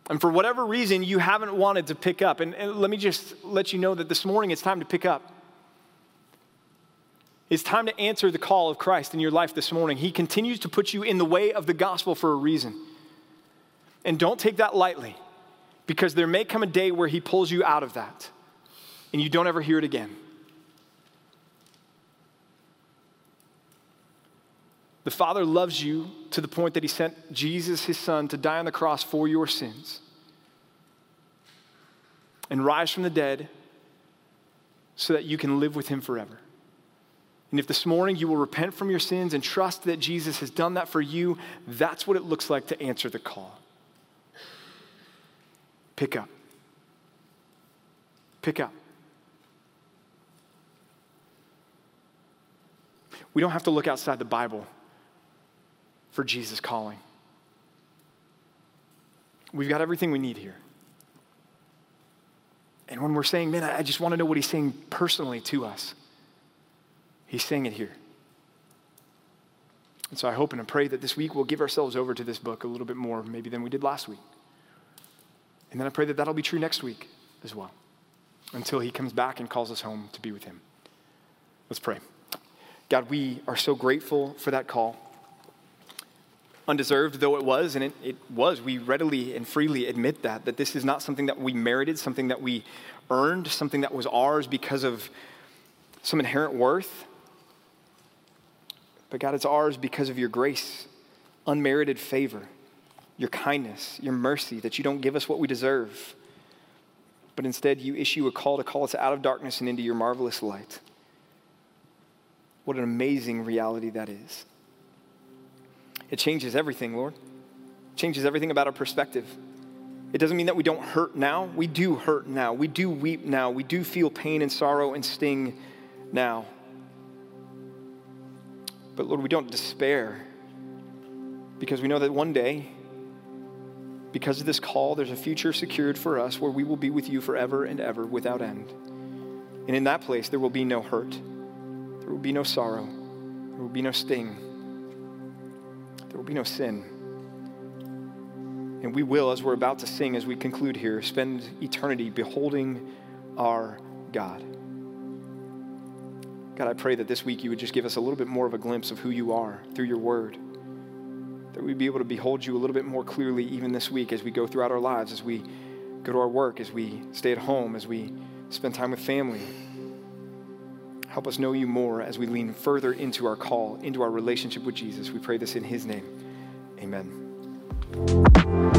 And for whatever reason, you haven't wanted to pick up. And, and let me just let you know that this morning it's time to pick up. It's time to answer the call of Christ in your life this morning. He continues to put you in the way of the gospel for a reason. And don't take that lightly, because there may come a day where he pulls you out of that and you don't ever hear it again. The Father loves you to the point that he sent Jesus, his son, to die on the cross for your sins and rise from the dead so that you can live with him forever. And if this morning you will repent from your sins and trust that Jesus has done that for you, that's what it looks like to answer the call. Pick up. Pick up. We don't have to look outside the Bible for Jesus calling. We've got everything we need here. And when we're saying, man, I just want to know what he's saying personally to us, he's saying it here. And so I hope and I pray that this week we'll give ourselves over to this book a little bit more maybe than we did last week. And then I pray that that'll be true next week as well, until he comes back and calls us home to be with him. Let's pray. God, we are so grateful for that call. Undeserved though it was, and it, it was, we readily and freely admit that, that this is not something that we merited, something that we earned, something that was ours because of some inherent worth. But God, it's ours because of your grace, unmerited favor, your kindness, your mercy, that you don't give us what we deserve, but instead you issue a call to call us out of darkness and into your marvelous light. What an amazing reality that is. It changes everything, Lord. It changes everything about our perspective. It doesn't mean that we don't hurt now. We do hurt now. We do weep now. We do feel pain and sorrow and sting now. But Lord, we don't despair, because we know that one day, because of this call, there's a future secured for us where we will be with you forever and ever without end. And in that place, there will be no hurt. There will be no sorrow. There will be no sting. There will be no sin. And we will, as we're about to sing, as we conclude here, spend eternity beholding our God. God, I pray that this week you would just give us a little bit more of a glimpse of who you are through your word, that we'd be able to behold you a little bit more clearly even this week as we go throughout our lives, as we go to our work, as we stay at home, as we spend time with family. Help us know you more as we lean further into our call, into our relationship with Jesus. We pray this in his name. Amen.